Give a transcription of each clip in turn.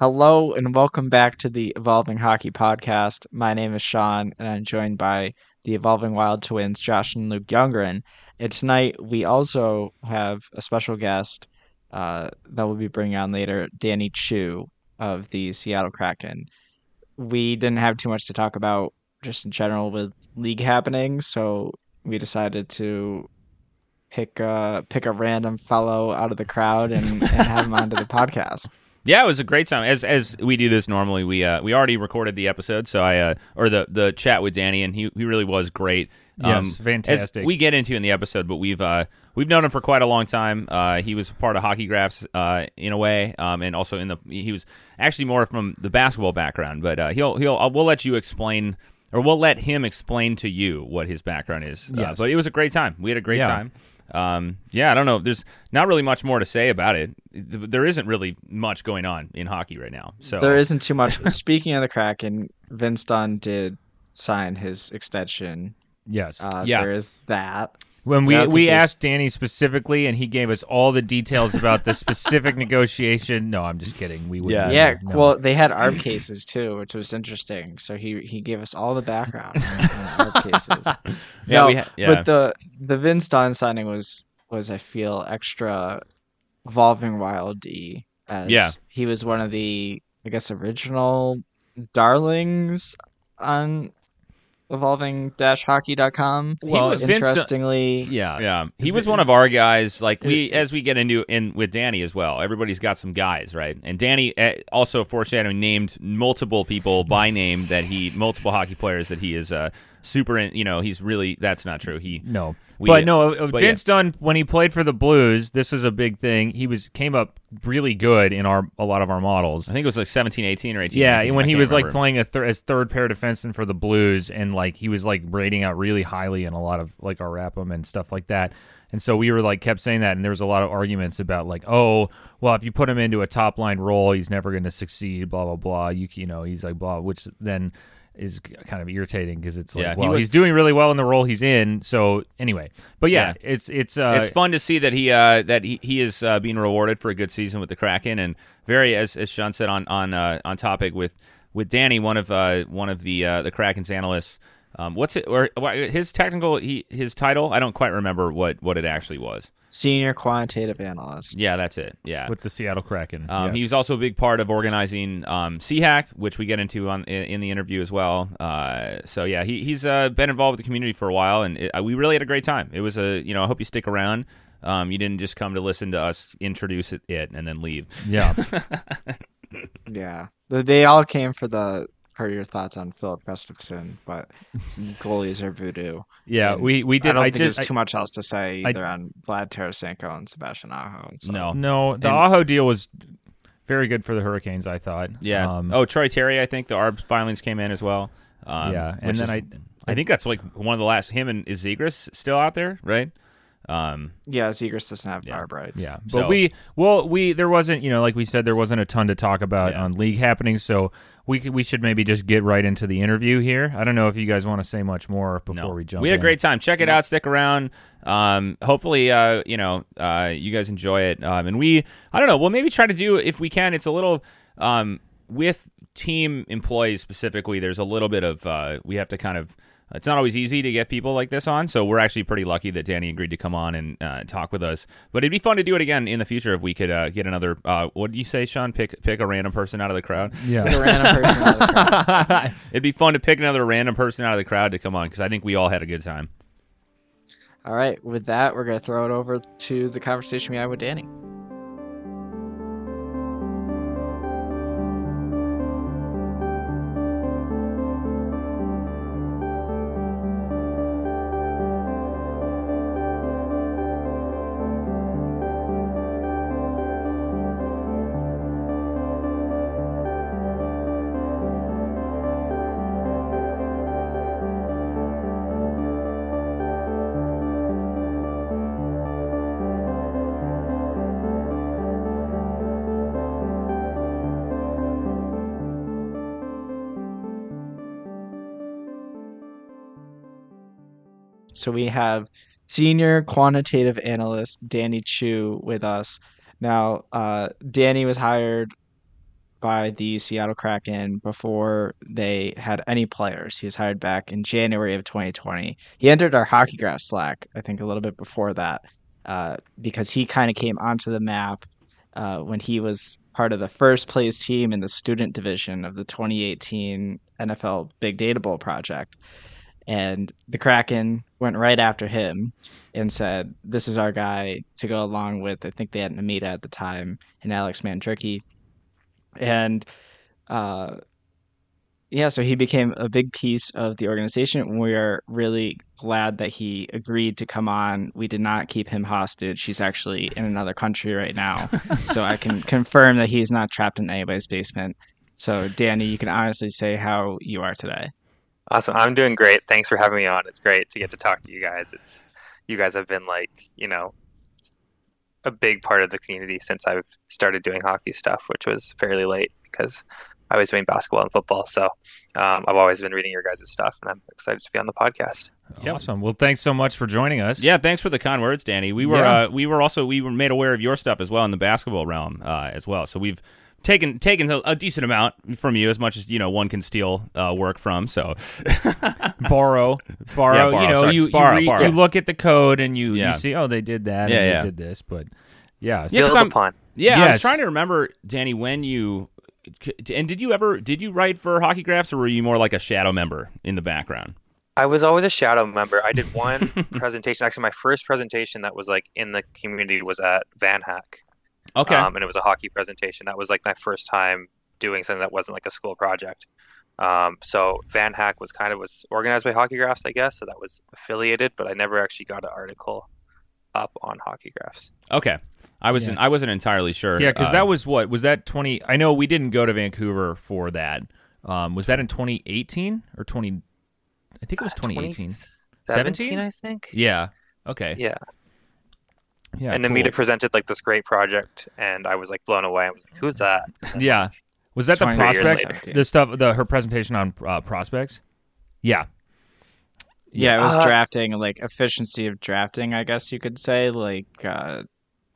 Hello and welcome back to the Evolving Hockey Podcast. My name is Sean and I'm joined by the Evolving Wild Twins, Josh and Luke Youngren. And tonight we also have a special guest that we'll be bringing on later, Dani Chu of the Seattle Kraken. We didn't have too much to talk about just in general with league happening, so we decided to pick a random fellow out of the crowd and have him onto the podcast. Yeah, it was a great time. As we do this normally, we already recorded the episode, so the chat with Dani, and he really was great. Yes, fantastic. As we get into in the episode, but we've known him for quite a long time. He was part of Hockey Graphs in a way, and also he was actually more from the basketball background. But we'll let you explain, or we'll let him explain to you what his background is. Yes. But it was a great time. We had a great time. I don't know. There's not really much more to say about it. There isn't really much going on in hockey right now. So there isn't too much. Speaking of the Kraken, Vince Dunn did sign his extension. Yes. There is that. When we asked Dani specifically, and he gave us all the details about the specific negotiation. No, I'm just kidding. We would. Yeah. No. Well, they had arm cases too, which was interesting. So he gave us all the background on arm cases. But the Vince Dunn signing was I feel extra Evolving Wild-y, as he was one of the original darlings on evolving-hockey.com. Well, interestingly, he was one of our guys. Like we get in with Dani as well. Everybody's got some guys, right? And Dani also foreshadowing named multiple people by name that multiple hockey players that he is super in. He's really that's not true. Vince Dunn, when he played for the Blues, this was a big thing. He came up really good in a lot of our models. I think it was like 17, 18, or 18. Yeah, 19, when he was remember. Like playing as third pair defenseman for the Blues, and like he was like rating out really highly in a lot of like our Rapham and stuff like that. And so we were like kept saying that, and there was a lot of arguments about like, oh, well, if you put him into a top line role, he's never going to succeed. Blah blah blah. He's like blah, which then is kind of irritating because it's like, he's doing really well in the role he's in. So anyway, but it's fun to see that he is being rewarded for a good season with the Kraken, and very as Sean said on topic with Dani, one of the Kraken's analysts. What's it or his technical his title? I don't quite remember what it actually was. Senior quantitative analyst. Yeah, that's it. Yeah, with the Seattle Kraken. He was also a big part of organizing CHack, which we get into in the interview as well. He's been involved with the community for a while, and we really had a great time. It was I hope you stick around. You didn't just come to listen to us introduce it and then leave. Yeah, yeah. They all came for the. Your thoughts on Philip Bustickson, but goalies are voodoo. Yeah, and we did. I think there's too much else to say either on Vlad Tarasenko and Sebastian Aho. And so. The Aho deal was very good for the Hurricanes, I thought. Yeah. Troy Terry, I think the ARB filings came in as well. And then I think that's like one of the last. Him and is Zegers still out there, right? Zegers doesn't have power rights. Yeah, but there wasn't like we said there wasn't a ton to talk about on league happening, so we should maybe just get right into the interview here. I don't know if you guys want to say much more before we jump in. We had a great time. Check it out. Stick around. Hopefully, you guys enjoy it. And I don't know. We'll maybe try to do if we can. It's a little with team employees specifically. There's a little bit of we have to kind of. It's not always easy to get people like this on, so we're actually pretty lucky that Dani agreed to come on and talk with us. But it'd be fun to do it again in the future if we could get another. What do you say, Sean? Pick a random person out of the crowd. Yeah, pick a random person out of the crowd. It'd be fun to pick another random person out of the crowd to come on because I think we all had a good time. All right, with that, we're gonna throw it over to the conversation we had with Dani. So we have senior quantitative analyst Dani Chu with us. Now, Dani was hired by the Seattle Kraken before they had any players. He was hired back in January of 2020. He entered our HockeyGraph Slack, I think, a little bit before that, because he kind of came onto the map when he was part of the first place team in the student division of the 2018 NFL Big Data Bowl project. And the Kraken went right after him and said, this is our guy to go along with, I think they had Namita at the time, and Alex Mandryk. And so he became a big piece of the organization. We are really glad that he agreed to come on. We did not keep him hostage. He's actually in another country right now. So I can confirm that he's not trapped in anybody's basement. So, Danny, you can honestly say how you are today. Awesome. I'm doing great. Thanks for having me on. It's great to get to talk to you guys. You guys have been a big part of the community since I've started doing hockey stuff, which was fairly late because I was doing basketball and football. So I've always been reading your guys' stuff, and I'm excited to be on the podcast. Yep. Awesome. Well, thanks so much for joining us. Yeah, thanks for the kind words, Danny. We were made aware of your stuff as well in the basketball realm as well. So we've taken a decent amount from you, as much as one can steal work from. So borrow. You look at the code and you see, oh, they did that, and they did this, but I was trying to remember, Danny, when you and did you write for Hockey Graphs, or were you more like a shadow member in the background? I was always a shadow member. I did one presentation. Actually, my first presentation that was in the community was at VanHac. Okay. And it was a hockey presentation. That was my first time doing something that wasn't a school project. So VanHac was organized by Hockey Graphs, I guess. So that was affiliated, but I never actually got an article up on Hockey Graphs. Okay. I wasn't entirely sure. Yeah, because that was I know we didn't go to Vancouver for that. Was that in 2018 or 20? I think it was 2018. 17, I think. Yeah. Okay. Yeah. Yeah, and Namita presented this great project, and I was blown away. I was "Who's that?" Yeah, was that the prospect? The stuff, her presentation on prospects. Yeah, yeah, it was drafting, efficiency of drafting, I guess you could say. It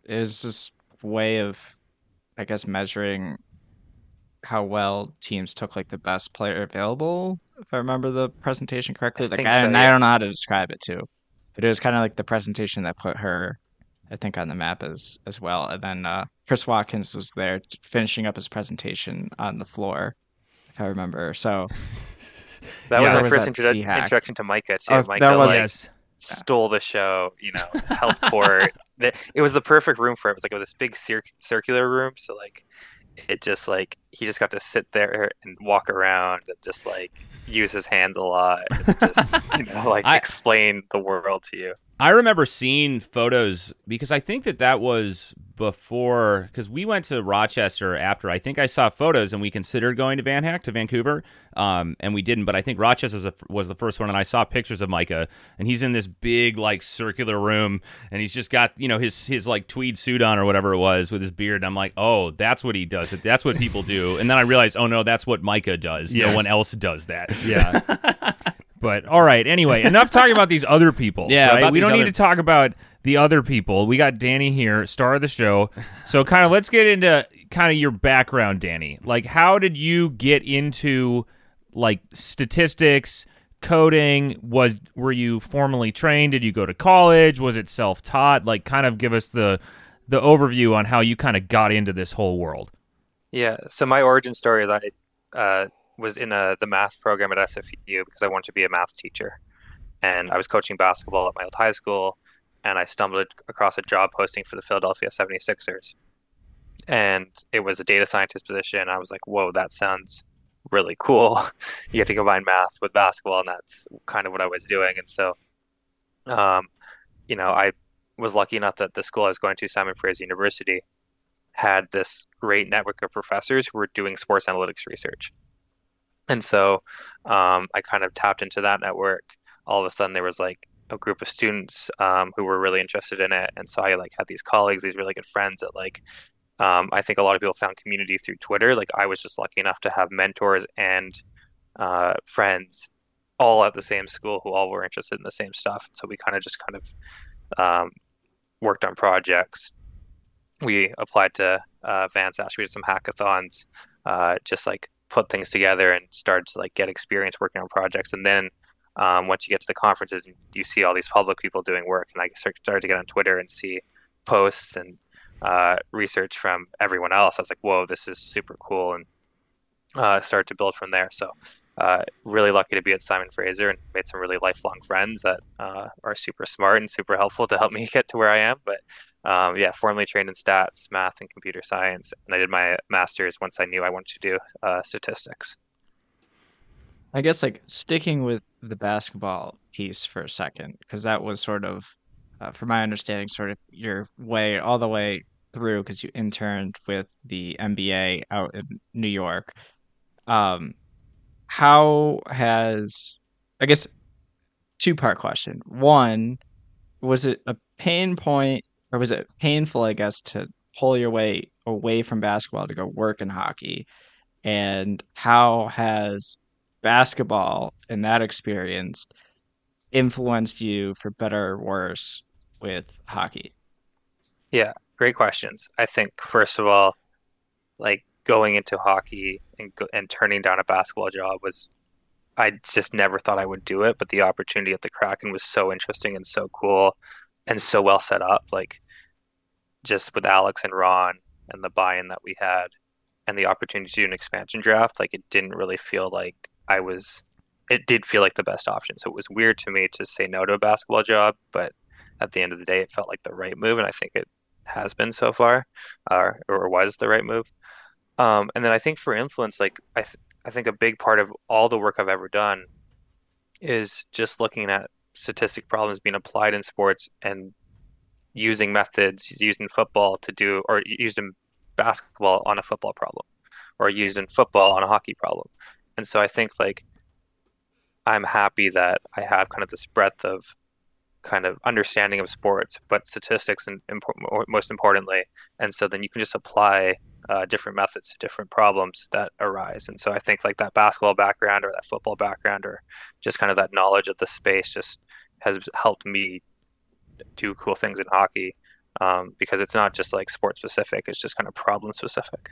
was this way of, I guess, measuring how well teams took the best player available. If I remember the presentation correctly, I don't know how to describe it too, but it was kind of the presentation that put her, I think, on the map as well. And then Chris Watkins was there finishing up his presentation on the floor, if I remember. So that was my first introduction to Micah too. Micah stole the show, health court. It was the perfect room for it. It was it was this big circular room. So it just he just got to sit there and walk around and just use his hands a lot and just explain the world to you. I remember seeing photos because I think that was before, because we went to Rochester after. I think I saw photos and we considered going to VanHac to Vancouver, and we didn't. But I think Rochester was the first one, and I saw pictures of Micah, and he's in this big circular room, and he's just got his tweed suit on or whatever it was with his beard. And I'm like, oh, that's what he does. That's what people do. And then I realized, oh no, that's what Micah does. Yes. No one else does that. Yeah. But all right, anyway, enough talking about these other people. Yeah, right? We don't need to talk about the other people. We got Danny here, star of the show. So kind of let's get into kind of your background, Danny. How did you get into statistics, coding? Were you formally trained? Did you go to college? Was it self-taught? Kind of give us the overview on how you kind of got into this whole world. Yeah, so my origin story is I was in the math program at SFU because I wanted to be a math teacher. And I was coaching basketball at my old high school, and I stumbled across a job posting for the Philadelphia 76ers. And it was a data scientist position. I was like, whoa, that sounds really cool. You get to combine math with basketball, and that's kind of what I was doing. And so, I was lucky enough that the school I was going to, Simon Fraser University, had this great network of professors who were doing sports analytics research. And so I kind of tapped into that network. All of a sudden, there was a group of students who were really interested in it. And so I had these colleagues, these really good friends that I think a lot of people found community through Twitter. I was just lucky enough to have mentors and friends all at the same school who all were interested in the same stuff. So we kind of worked on projects. We applied to Vance Ash. We did some hackathons. just like put things together and start to like get experience working on projects. And then once you get to the conferences and you see all these public people doing work, and I started to get on Twitter and see posts and research from everyone else. I was like, whoa, this is super cool, and start to build from there. So really lucky to be at Simon Fraser and made some really lifelong friends that are super smart and super helpful to help me get to where I am. But yeah, formally trained in stats, math, and computer science. And I did my master's once I knew I wanted to do statistics. I guess like sticking with the basketball piece for a second, because that was sort of, from my understanding, sort of your way all the way through, because you interned with the NBA out in New York. How has, I guess, two-part question. One, was it a pain point, or was it painful, I guess, to pull your way away from basketball to go work in hockey? And how has basketball and that experience influenced you for better or worse with hockey? Yeah, great questions. I think, first of all, like, going into hockey and turning down a basketball job was, I just never thought I would do it, but the opportunity at the Kraken was so interesting and so cool and so well set up, like just with Alex and Ron and the buy-in that we had and the opportunity to do an expansion draft, like it didn't really feel like I was, it did feel like the best option. So it was weird to me to say no to a basketball job, but at the end of the day, it felt like the right move. And I think it has been so far, or was the right move. And then I think for influence, like I think a big part of all the work I've ever done is just looking at statistic problems being applied in sports and using methods used in football to do, or used in basketball on a football problem, or used in football on a hockey problem. And so I think like I'm happy that I have kind of this breadth of kind of understanding of sports, but statistics and most importantly. And so then you can just apply different methods to different problems that arise. And so I think like that basketball background or that football background or just kind of that knowledge of the space just has helped me do cool things in hockey, because it's not just like sport specific, it's just kind of problem specific.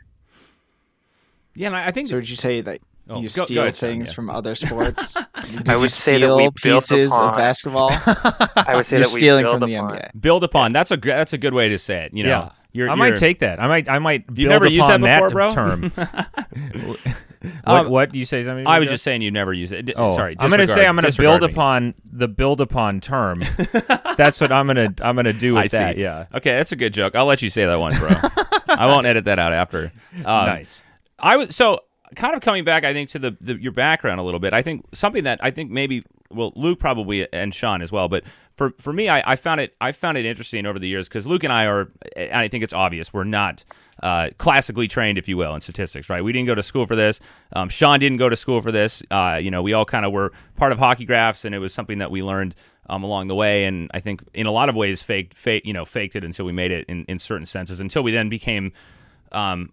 Yeah, and I think so. Would you say that you steal things from other sports? I would say that we build upon basketball. I would say that we stealing from the NBA. Build upon. That's a good way to say it. You know, yeah. I might take that. I might. You never used that before, bro. Term. What do you say? Something? I was just saying you never use it. Sorry. Disregard. I'm going to build upon the build upon term. That's what I'm going to do with that. Yeah. Okay, that's a good joke. I'll let you say that one, bro. I won't edit that out after. Nice. Kind of coming back, I think, to your background a little bit. I think something that I think maybe, well, Luke probably and Sean as well, but for me, I found it interesting over the years because Luke and I are, and I think it's obvious, we're not classically trained, if you will, in statistics, right? We didn't go to school for this. Sean didn't go to school for this. We all kind of were part of Hockey Graphs, and it was something that we learned along the way, and I think in a lot of ways faked it until we made it in certain senses, until we then became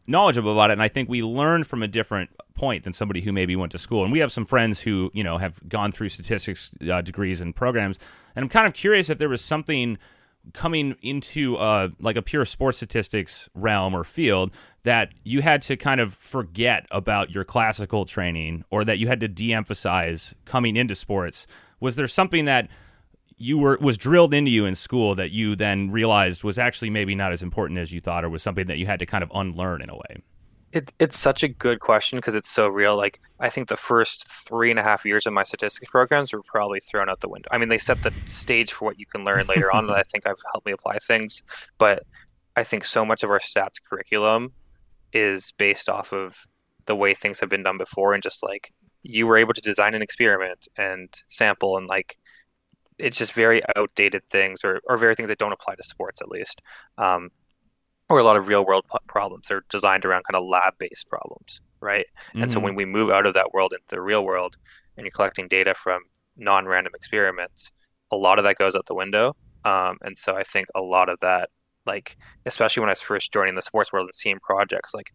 knowledgeable about it. And I think we learn from a different point than somebody who maybe went to school. And we have some friends who, you know, have gone through statistics degrees and programs. And I'm kind of curious if there was something coming into like a pure sports statistics realm or field that you had to kind of forget about your classical training, or that you had to de-emphasize coming into sports. Was there something that was drilled into you in school that you then realized was actually maybe not as important as you thought, or was something that you had to kind of unlearn in a way? It's such a good question because it's so real. Like, I think the first 3.5 years of my statistics programs were probably thrown out the window. I mean, they set the stage for what you can learn later on, and I think I've helped me apply things. But I think so much of our stats curriculum is based off of the way things have been done before, and just like you were able to design an experiment and sample, and like it's just very outdated things or very things that don't apply to sports, at least, or a lot of real world problems are designed around kind of lab based problems. Right. Mm-hmm. And so when we move out of that world into the real world and you're collecting data from non-random experiments, a lot of that goes out the window. And so I think a lot of that, like, especially when I was first joining the sports world and seeing projects, like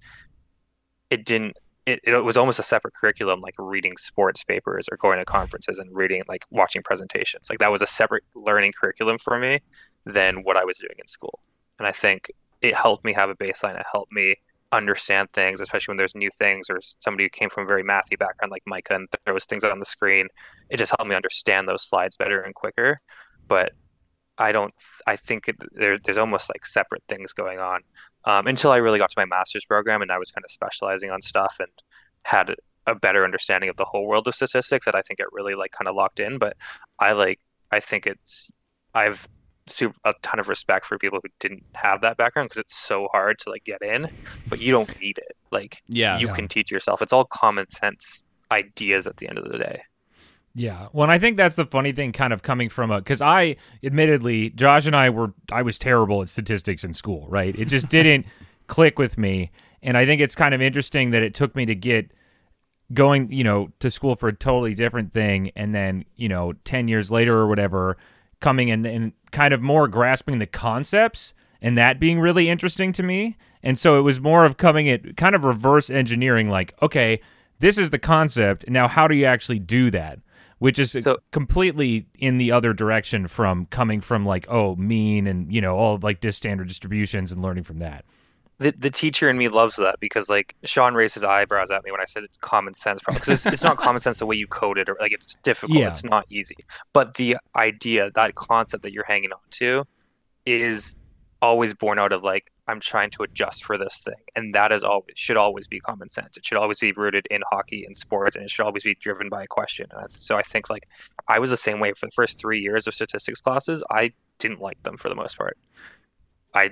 it was almost a separate curriculum, like reading sports papers or going to conferences and reading, like watching presentations. Like that was a separate learning curriculum for me than what I was doing in school. And I think it helped me have a baseline. It helped me understand things, especially when there's new things, or somebody who came from a very mathy background like Micah and throws things on the screen. It just helped me understand those slides better and quicker. But I think there's almost like separate things going on until I really got to my master's program, and I was kind of specializing on stuff and had a better understanding of the whole world of statistics that I think it really like kind of locked in. But I think I've a ton of respect for people who didn't have that background, because it's so hard to like get in, but you don't need it. Can teach yourself. It's all common sense ideas at the end of the day. Yeah. Well, and I think that's the funny thing kind of coming from because I admittedly, Josh and I was terrible at statistics in school, right? It just didn't click with me. And I think it's kind of interesting that it took me to get going, to school for a totally different thing. And then, 10 years later or whatever, coming in and kind of more grasping the concepts and that being really interesting to me. And so it was more of coming at kind of reverse engineering, like, okay, this is the concept. Now, how do you actually do that? Which is completely in the other direction from coming from like, oh, mean and, all like standard distributions and learning from that. The teacher in me loves that, because like Sean raised his eyebrows at me when I said it's common sense problem, because it's not common sense the way you code it, or like it's difficult. Yeah. It's not easy. But the idea, that concept that you're hanging on to is always born out of like, I'm trying to adjust for this thing. And that is should always be common sense. It should always be rooted in hockey and sports, and it should always be driven by a question. And so I think like I was the same way for the first 3 years of statistics classes. I didn't like them for the most part.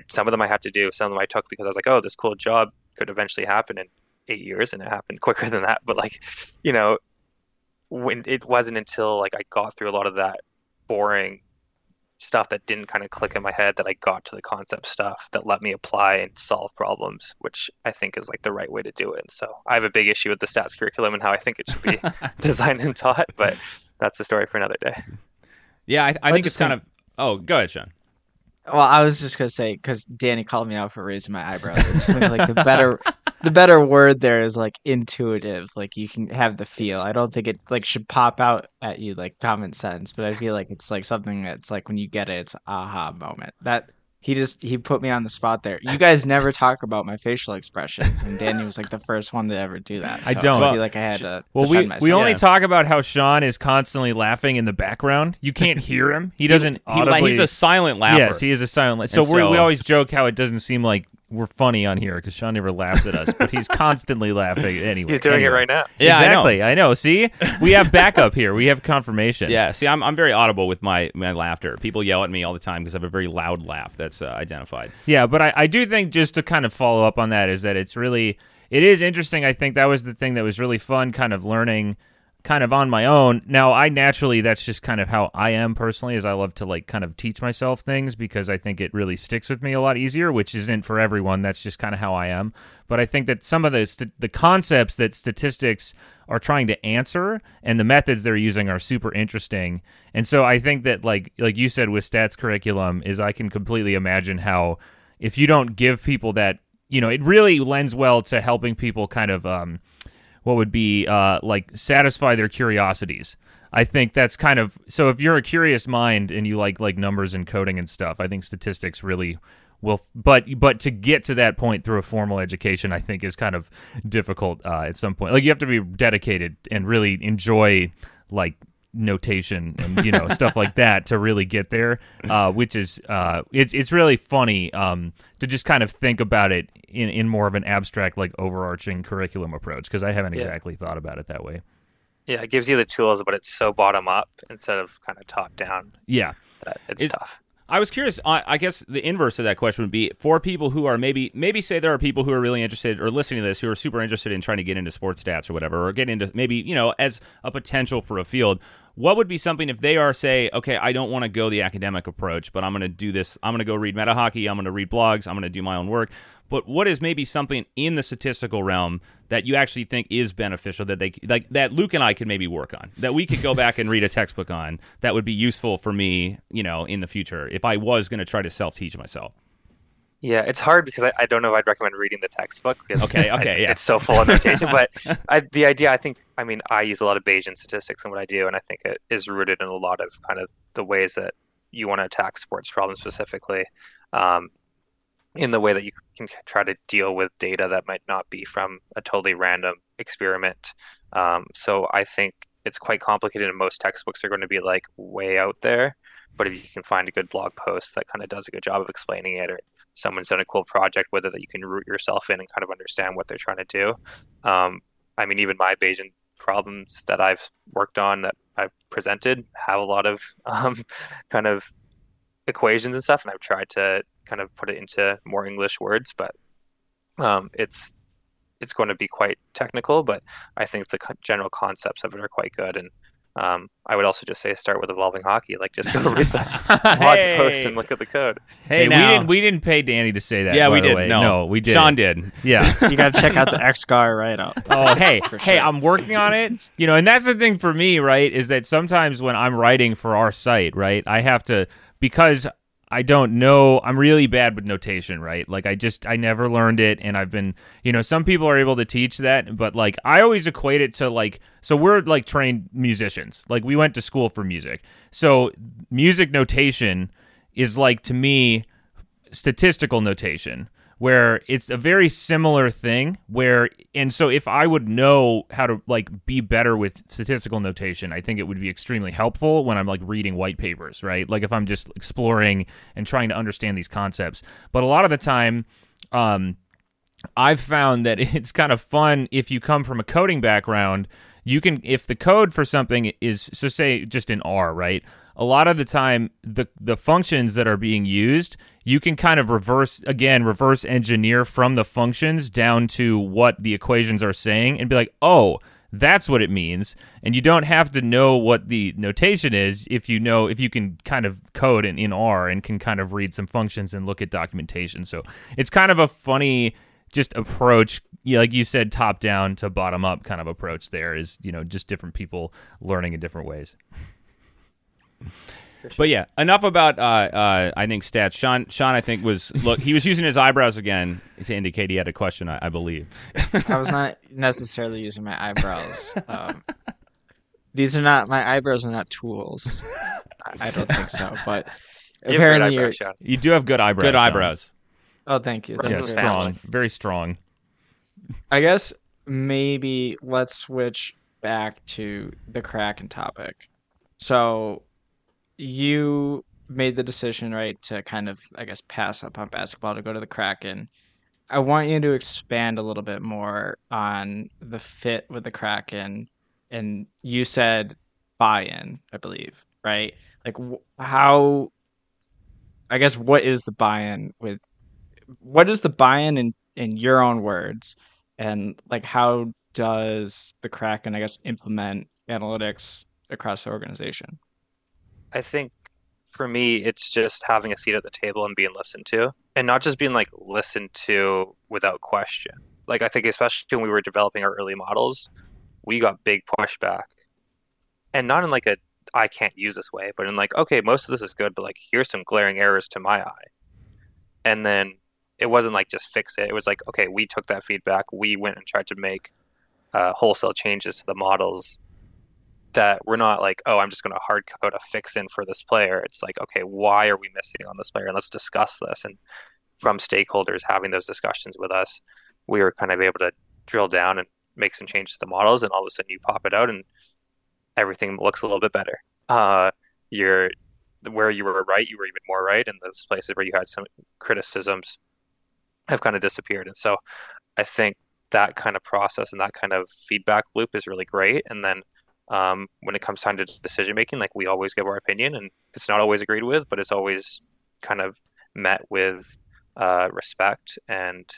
Some of them I had to do, some of them I took because I was like, oh, this cool job could eventually happen in 8 years, and it happened quicker than that. But like, when it wasn't until like I got through a lot of that boring stuff that didn't kind of click in my head that I got to the concept stuff that let me apply and solve problems, which I think is like the right way to do it. And so I have a big issue with the stats curriculum and how I think it should be designed and taught, but that's a story for another day. Yeah, I think it's kind of... Oh, go ahead, Sean. Well, I was just going to say, because Danny called me out for raising my eyebrows. I just think like the better word there is like intuitive. Like you can have the feel. I don't think it like should pop out at you like common sense, but I feel like it's like something that's like when you get it, it's aha moment. That he put me on the spot there. You guys never talk about my facial expressions, and Danny was like the first one to ever do that. So I don't. I feel like I had to. Well, we only talk about how Sean is constantly laughing in the background. You can't hear him. He doesn't audibly. He's a silent laugher. Yes, he is a silent laugher. So we always joke how it doesn't seem like we're funny on here because Sean never laughs at us, but he's constantly laughing anyway. He's doing it right now. Yeah, exactly. I know. See, we have backup here. We have confirmation. Yeah. See, I'm very audible with my laughter. People yell at me all the time because I have a very loud laugh that's identified. Yeah, but I do think, just to kind of follow up on that, is that it is interesting. I think that was the thing that was really fun, kind of learning kind of on my own. Now, I naturally, that's just kind of how I am personally, is I love to like kind of teach myself things because I think it really sticks with me a lot easier, which isn't for everyone. That's just kind of how I am. But I think that some of the concepts that statistics are trying to answer and the methods they're using are super interesting. And so I think that like you said with stats curriculum, is I can completely imagine how if you don't give people that, it really lends well to helping people kind of, what would be like satisfy their curiosities. I think that's kind of, so if you're a curious mind and you like numbers and coding and stuff, I think statistics really will, but to get to that point through a formal education, I think is kind of difficult at some point. Like you have to be dedicated and really enjoy like notation and, stuff like that to really get there, which is, it's really funny to just kind of think about it in more of an abstract, like overarching curriculum approach. 'Cause I haven't exactly thought about it that way. Yeah. It gives you the tools, but it's so bottom up instead of kind of top down. Yeah. It's tough. I was curious, I guess the inverse of that question would be for people who are maybe say there are people who are really interested or listening to this who are super interested in trying to get into sports stats or whatever, or get into maybe, as a potential for a field. What would be something if they are, say, okay, I don't want to go the academic approach, but I'm going to do this. I'm going to go read Meta Hockey. I'm going to read blogs. I'm going to do my own work. But what is maybe something in the statistical realm that you actually think is beneficial that they like that Luke and I could maybe work on, that we could go back and read a textbook on that would be useful for me, in the future if I was going to try to self-teach myself? Yeah, it's hard because I don't know if I'd recommend reading the textbook. Okay, yeah. It's so full of notation. But I use a lot of Bayesian statistics in what I do, and I think it is rooted in a lot of kind of the ways that you want to attack sports problems specifically. in the way that you can try to deal with data that might not be from a totally random experiment. So I think it's quite complicated, and most textbooks are going to be like way out there. But if you can find a good blog post that kind of does a good job of explaining it, or someone's done a cool project with it that you can root yourself in and kind of understand what they're trying to do. I mean, even my Bayesian problems that I've worked on that I've presented have a lot of kind of equations and stuff, and I've tried to kind of put it into more English words, but it's going to be quite technical, but I think the general concepts of it are quite good. And I would also just say start with Evolving Hockey. Like, just go read the blog post and look at the code. Hey, we didn't pay Danny to say that. Yeah, we did. No, we did. Sean did. Yeah, you got to check out the X-Guy write-up. Oh, hey, I'm working on it. You know, and that's the thing for me, right? Is that sometimes when I'm writing for our site, right, I have to, because I don't know, I'm really bad with notation, right? Like, I never learned it, and I've been, you know, some people are able to teach that, but, like, I always equate it to, like, so we're, like, trained musicians. Like, we went to school for music. So music notation is, like, to me, statistical notation, where it's a very similar thing where, and so if I would know how to, like, be better with statistical notation, I think it would be extremely helpful when I'm, like, reading white papers, right? Like, if I'm just exploring and trying to understand these concepts. But a lot of the time, I've found that it's kind of fun if you come from a coding background. You can, if the code for something is, so say just in R, right? A lot of the time, the functions that are being used, you can kind of reverse engineer from the functions down to what the equations are saying and be like, oh, that's what it means. And you don't have to know what the notation is if you can kind of code in R and can kind of read some functions and look at documentation. So it's kind of a funny just approach, like you said, top down to bottom up kind of approach there is, you know, just different people learning in different ways. But yeah, enough about I think stats. Sean, I think he was using his eyebrows again to indicate he had a question. I believe. I was not necessarily using my eyebrows. These are not, my eyebrows are not tools. I don't think so. But apparently you do have good eyebrows. Good eyebrows. Sean. Oh, thank you. That's strong, very strong. I guess maybe let's switch back to the Kraken topic. So you made the decision, right, to kind of, I guess, pass up on basketball to go to the Kraken. I want you to expand a little bit more on the fit with the Kraken. And you said buy-in, I believe, right? Like, how, I guess, what is the buy-in with, what is the buy-in in your own words? And, like, how does the Kraken, I guess, implement analytics across the organization? I think for me, it's just having a seat at the table and being listened to, and not just being like listened to without question. Like, I think especially when we were developing our early models, we got big pushback, and not in like a, I can't use this way, but in like, okay, most of this is good, but like, here's some glaring errors to my eye. And then it wasn't like just fix it. It was like, okay, we took that feedback. We went and tried to make wholesale changes to the models that we're not like, oh, I'm just going to hard code a fix in for this player. It's like, okay, why are we missing on this player? And let's discuss this. And from stakeholders having those discussions with us, we were kind of able to drill down and make some changes to the models. And all of a sudden you pop it out and everything looks a little bit better. Where you were right, you were even more right. And those places where you had some criticisms have kind of disappeared. And so I think that kind of process and that kind of feedback loop is really great. And then when it comes time to decision making, like, we always give our opinion, and it's not always agreed with, but it's always kind of met with respect and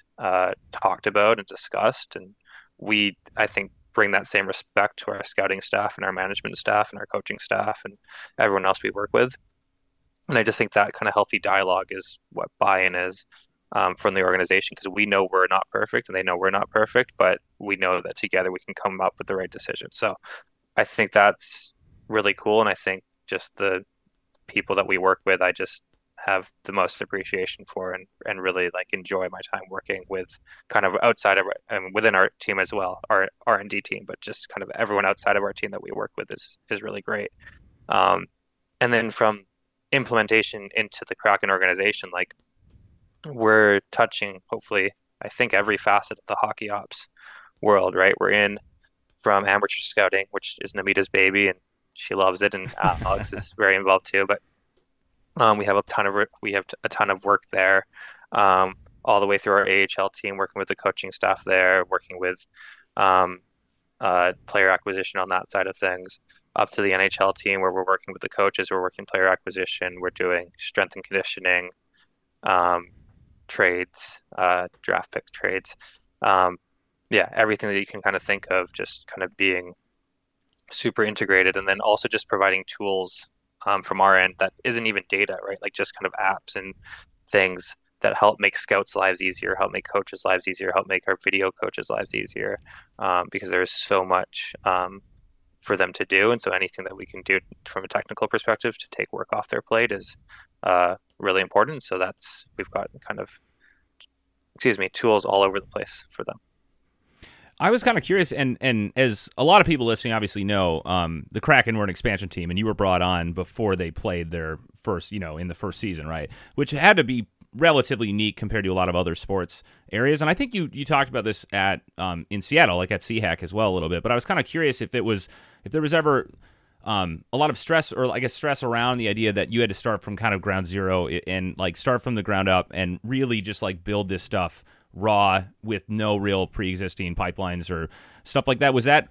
talked about and discussed. And we, I think, bring that same respect to our scouting staff and our management staff and our coaching staff and everyone else we work with. And I just think that kind of healthy dialogue is what buy-in is from the organization, because we know we're not perfect and they know we're not perfect, but we know that together we can come up with the right decision. So I think that's really cool, and I think just the people that we work with, I just have the most appreciation for, and really like enjoy my time working with, kind of outside of, and within our team as well, our R&D team, but just kind of everyone outside of our team that we work with is really great. And then from implementation into the Kraken organization, like, we're touching, hopefully, I think every facet of the hockey ops world, right? We're in from amateur scouting, which is Namita's baby, and she loves it, and Alex is very involved too. But we have a ton of work there, all the way through our AHL team, working with the coaching staff there, working with player acquisition on that side of things, up to the NHL team where we're working with the coaches, we're working player acquisition, we're doing strength and conditioning, trades, draft pick trades. Everything that you can kind of think of, just kind of being super integrated, and then also just providing tools from our end that isn't even data, right? Like just kind of apps and things that help make scouts' lives easier, help make coaches' lives easier, help make our video coaches' lives easier, because there's so much for them to do. And so anything that we can do from a technical perspective to take work off their plate is really important. So we've got kind of, tools all over the place for them. I was kind of curious, and as a lot of people listening obviously know, the Kraken were an expansion team, and you were brought on before they played their first, in the first season, right? Which had to be relatively unique compared to a lot of other sports areas. And I think you talked about this at in Seattle, like at CHack as well a little bit. But I was kind of curious if there was ever a lot of stress, or I guess stress around the idea that you had to start from kind of ground zero and like start from the ground up and really just like build this stuff raw with no real pre-existing pipelines or stuff like that. Was that,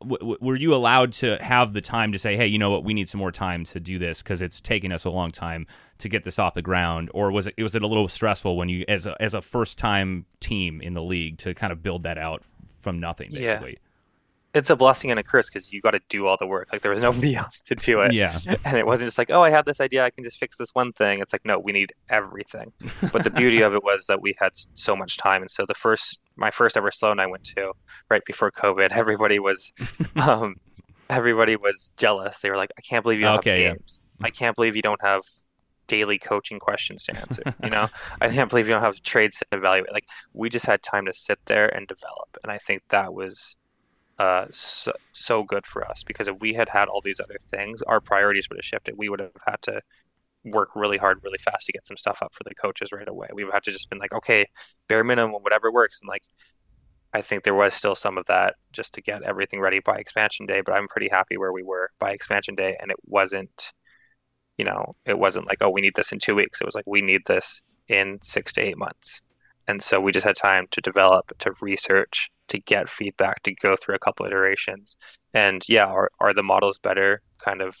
were you allowed to have the time to say, hey, you know what, we need some more time to do this because it's taking us a long time to get this off the ground? Or was it a little stressful when you, as a first time team in the league, to kind of build that out from nothing, basically? Yeah. It's a blessing and a curse because you got to do all the work. Like there was nobody else to do it. Yeah. And it wasn't just like, oh, I have this idea, I can just fix this one thing. It's like, no, we need everything. But the beauty of it was that we had so much time. And so my first ever Sloan I went to right before COVID, everybody was jealous. They were like, I can't believe you don't have games. Yeah. I can't believe you don't have daily coaching questions to answer. I can't believe you don't have trades to evaluate. Like we just had time to sit there and develop. And I think that was so good for us, because if we had all these other things, our priorities would have shifted. We would have had to work really hard, really fast to get some stuff up for the coaches right away. We would have to just been like, okay, bare minimum, whatever works. And like, I think there was still some of that just to get everything ready by expansion day, but I'm pretty happy where we were by expansion day. And it wasn't like, oh, we need this in 2 weeks. It was like, we need this in 6 to 8 months. And so we just had time to develop, to research, to get feedback, to go through a couple iterations. And yeah, are the models better kind of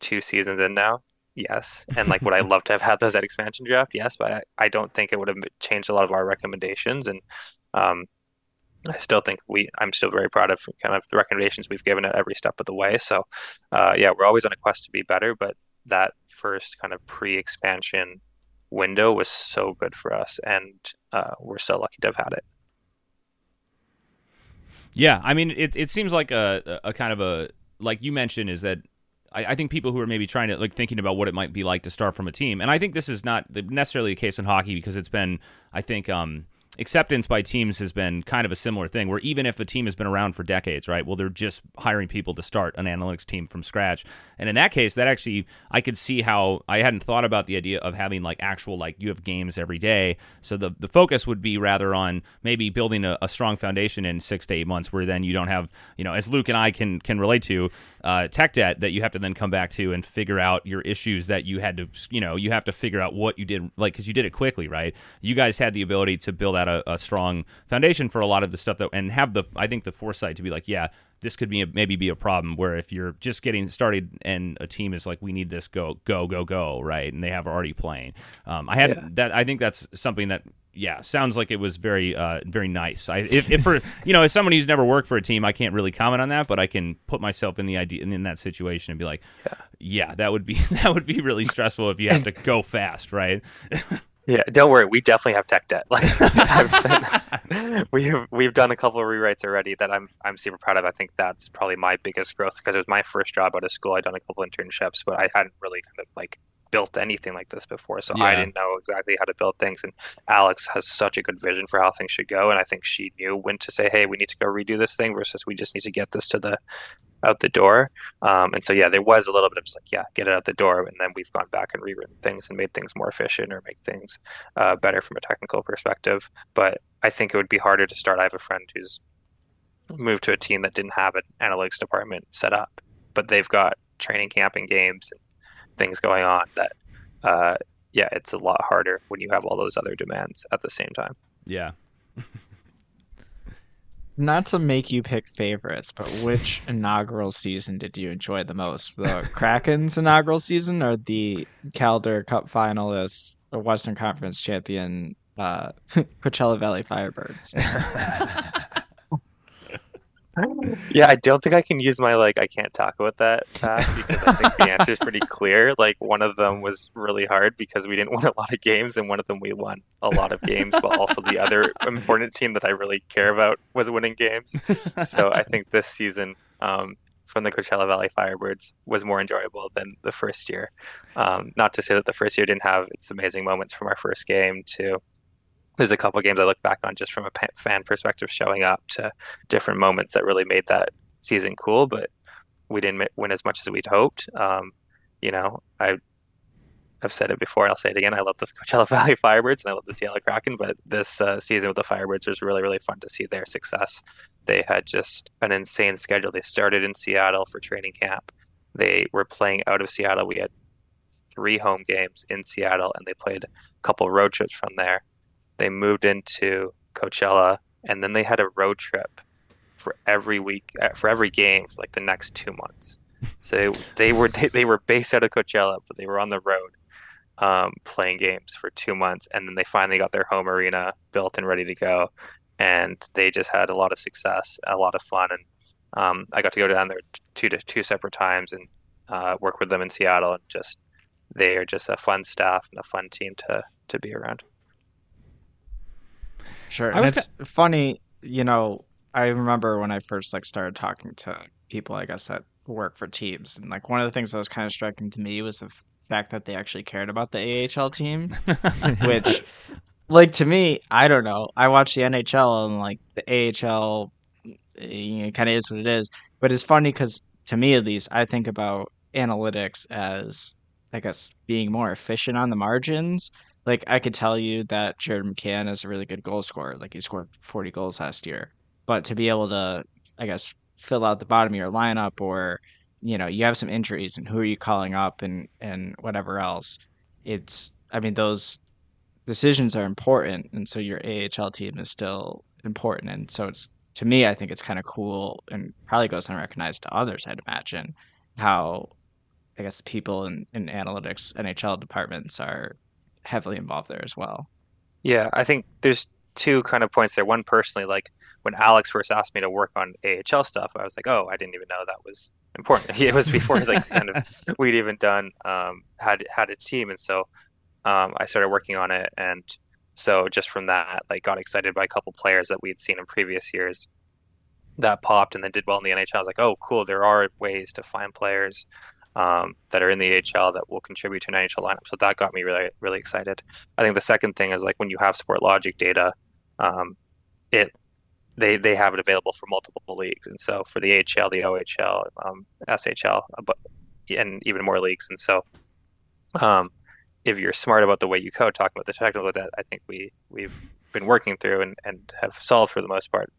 2 seasons in now? Yes. And like, would I love to have had those at expansion draft? Yes. But I don't think it would have changed a lot of our recommendations. And I still think I'm still very proud of kind of the recommendations we've given at every step of the way. So we're always on a quest to be better, but that first kind of pre-expansion window was so good for us, and we're so lucky to have had it. Yeah, I mean, it seems like a kind of a, like you mentioned, is that I think people who are maybe trying to, like, thinking about what it might be like to start from a team, and I think this is not necessarily the case in hockey, because it's been, I think, acceptance by teams has been kind of a similar thing, where even if a team has been around for decades, right, well, they're just hiring people to start an analytics team from scratch. And in that case, that actually, I could see how, I hadn't thought about the idea of having like actual, like you have games every day. So the focus would be rather on maybe building a strong foundation in 6 to 8 months, where then you don't have, as Luke and I can relate to, tech debt that you have to then come back to and figure out your issues that you had to, you have to figure out what you did, like, because you did it quickly, right? You guys had the ability to build out a strong foundation for a lot of the stuff, that, and have the foresight to be like, yeah, this could be maybe a problem, where if you're just getting started and a team is like, we need this, go, right, and they have already playing. I think that's something that sounds like it was very very nice. If as someone who's never worked for a team, I can't really comment on that, but I can put myself in the idea in that situation and be like, yeah, that would be really stressful if you have to go fast, right? Yeah, don't worry. We definitely have tech debt. Like, we've done a couple of rewrites already that I'm super proud of. I think that's probably my biggest growth, because it was my first job out of school. I'd done a couple internships, but I hadn't really kind of like built anything like this before, so yeah. I didn't know exactly how to build things. And Alex has such a good vision for how things should go, and I think she knew when to say, "Hey, we need to go redo this thing," versus "We just need to get this to the out the door. And so, yeah, there was a little bit of just like, yeah, get it out the door. And then we've gone back and rewritten things and made things more efficient or make things better from a technical perspective. But I think it would be harder to start. I have a friend who's moved to a team that didn't have an analytics department set up, but they've got training camp and games and things going on that, yeah, it's a lot harder when you have all those other demands at the same time. Yeah. Not to make you pick favorites, but which inaugural season did you enjoy the most? The Kraken's inaugural season or the Calder Cup finalists, the Western Conference champion, Coachella Valley Firebirds? Yeah, I don't think I can use my, like, I can't talk about that pass because I think the answer is pretty clear. Like, one of them was really hard because we didn't win a lot of games, and one of them we won a lot of games, but also the other important team that I really care about was winning games. So I think this season from the Coachella Valley Firebirds was more enjoyable than the first year. Not to say that the first year didn't have its amazing moments from our first game to... There's a couple of games I look back on just from a fan perspective, showing up to different moments that really made that season cool, but we didn't win as much as we'd hoped. You know, I've said it before, and I'll say it again. I love the Coachella Valley Firebirds, and I love the Seattle Kraken, but this season with the Firebirds was really, really fun to see their success. They had just an insane schedule. They started in Seattle for training camp. They were playing out of Seattle. We had 3 home games in Seattle, and they played a couple road trips from there. They moved into Coachella, and then they had a road trip for every week, for every game for like the next 2 months. So they were based out of Coachella, but they were on the road playing games for 2 months. And then they finally got their home arena built and ready to go. And they just had a lot of success, a lot of fun. And I got to go down there two separate times and work with them in Seattle. And just, they are just a fun staff and a fun team to be around. Sure. And it's funny, you know, I remember when I first like started talking to people, I guess, that work for teams, and like one of the things that was kind of striking to me was the fact that they actually cared about the AHL team, which like to me, I don't know. I watch the NHL and like the AHL, it kind of is what it is, but it's funny because to me, at least, I think about analytics as, I guess, being more efficient on the margins. Like, I could tell you that Jared McCann is a really good goal scorer. Like, he scored 40 goals last year. But to be able to, I guess, fill out the bottom of your lineup, or, you know, you have some injuries and who are you calling up and whatever else, it's, I mean, those decisions are important. And so your AHL team is still important. And so it's, to me, I think it's kind of cool and probably goes unrecognized to others, I'd imagine, how, I guess, people in analytics, NHL departments are heavily involved there as well. Yeah, I think there's two kind of points there. One, personally, like when Alex first asked me to work on AHL stuff, I was like, oh, I didn't even know that was important. It was before like kind of we'd even done had a team, and so I started working on it, and so just from that, like, got excited by a couple players that we'd seen in previous years that popped and then did well in the NHL. I was like, oh, cool, there are ways to find players that are in the AHL that will contribute to an NHL lineup. So that got me really, really excited. I think the second thing is, like, when you have sport logic data, they have it available for multiple leagues. And so for the AHL, the OHL, SHL, and even more leagues. And so if you're smart about the way you code, talking about the technical that I think we've been working through and have solved for the most part,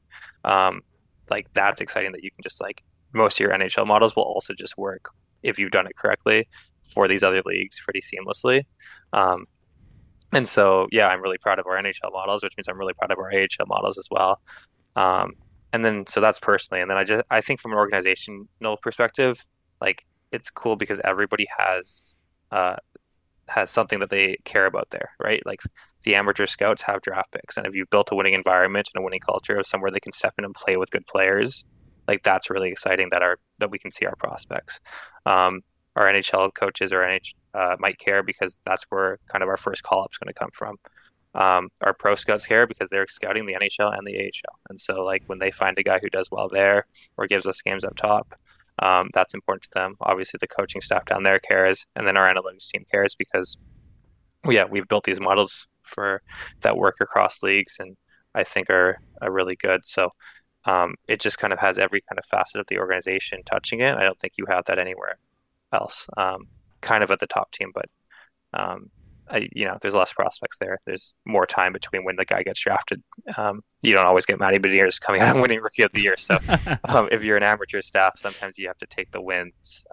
like, that's exciting that you can just, like, most of your NHL models will also just work, if you've done it correctly, for these other leagues pretty seamlessly. And so, yeah, I'm really proud of our NHL models, which means I'm really proud of our AHL models as well. And then, so that's personally. And then I think from an organizational perspective, like, it's cool because everybody has something that they care about there, right? Like, the amateur scouts have draft picks, and if you've built a winning environment and a winning culture of somewhere they can step in and play with good players, like, that's really exciting that we can see our prospects. Our NHL coaches might care because that's where kind of our first call up is going to come from. Our pro scouts care because they're scouting the NHL and the AHL. And so, like, when they find a guy who does well there or gives us games up top, that's important to them. Obviously, the coaching staff down there cares. And then our analytics team cares because, yeah, we've built these models that work across leagues and I think are really good. So It just kind of has every kind of facet of the organization touching it. I don't think you have that anywhere else, kind of at the top team, but there's less prospects there. There's more time between when the guy gets drafted. You don't always get Matty Beniers coming out and winning Rookie of the Year. So if you're an amateur staff, sometimes you have to take the wins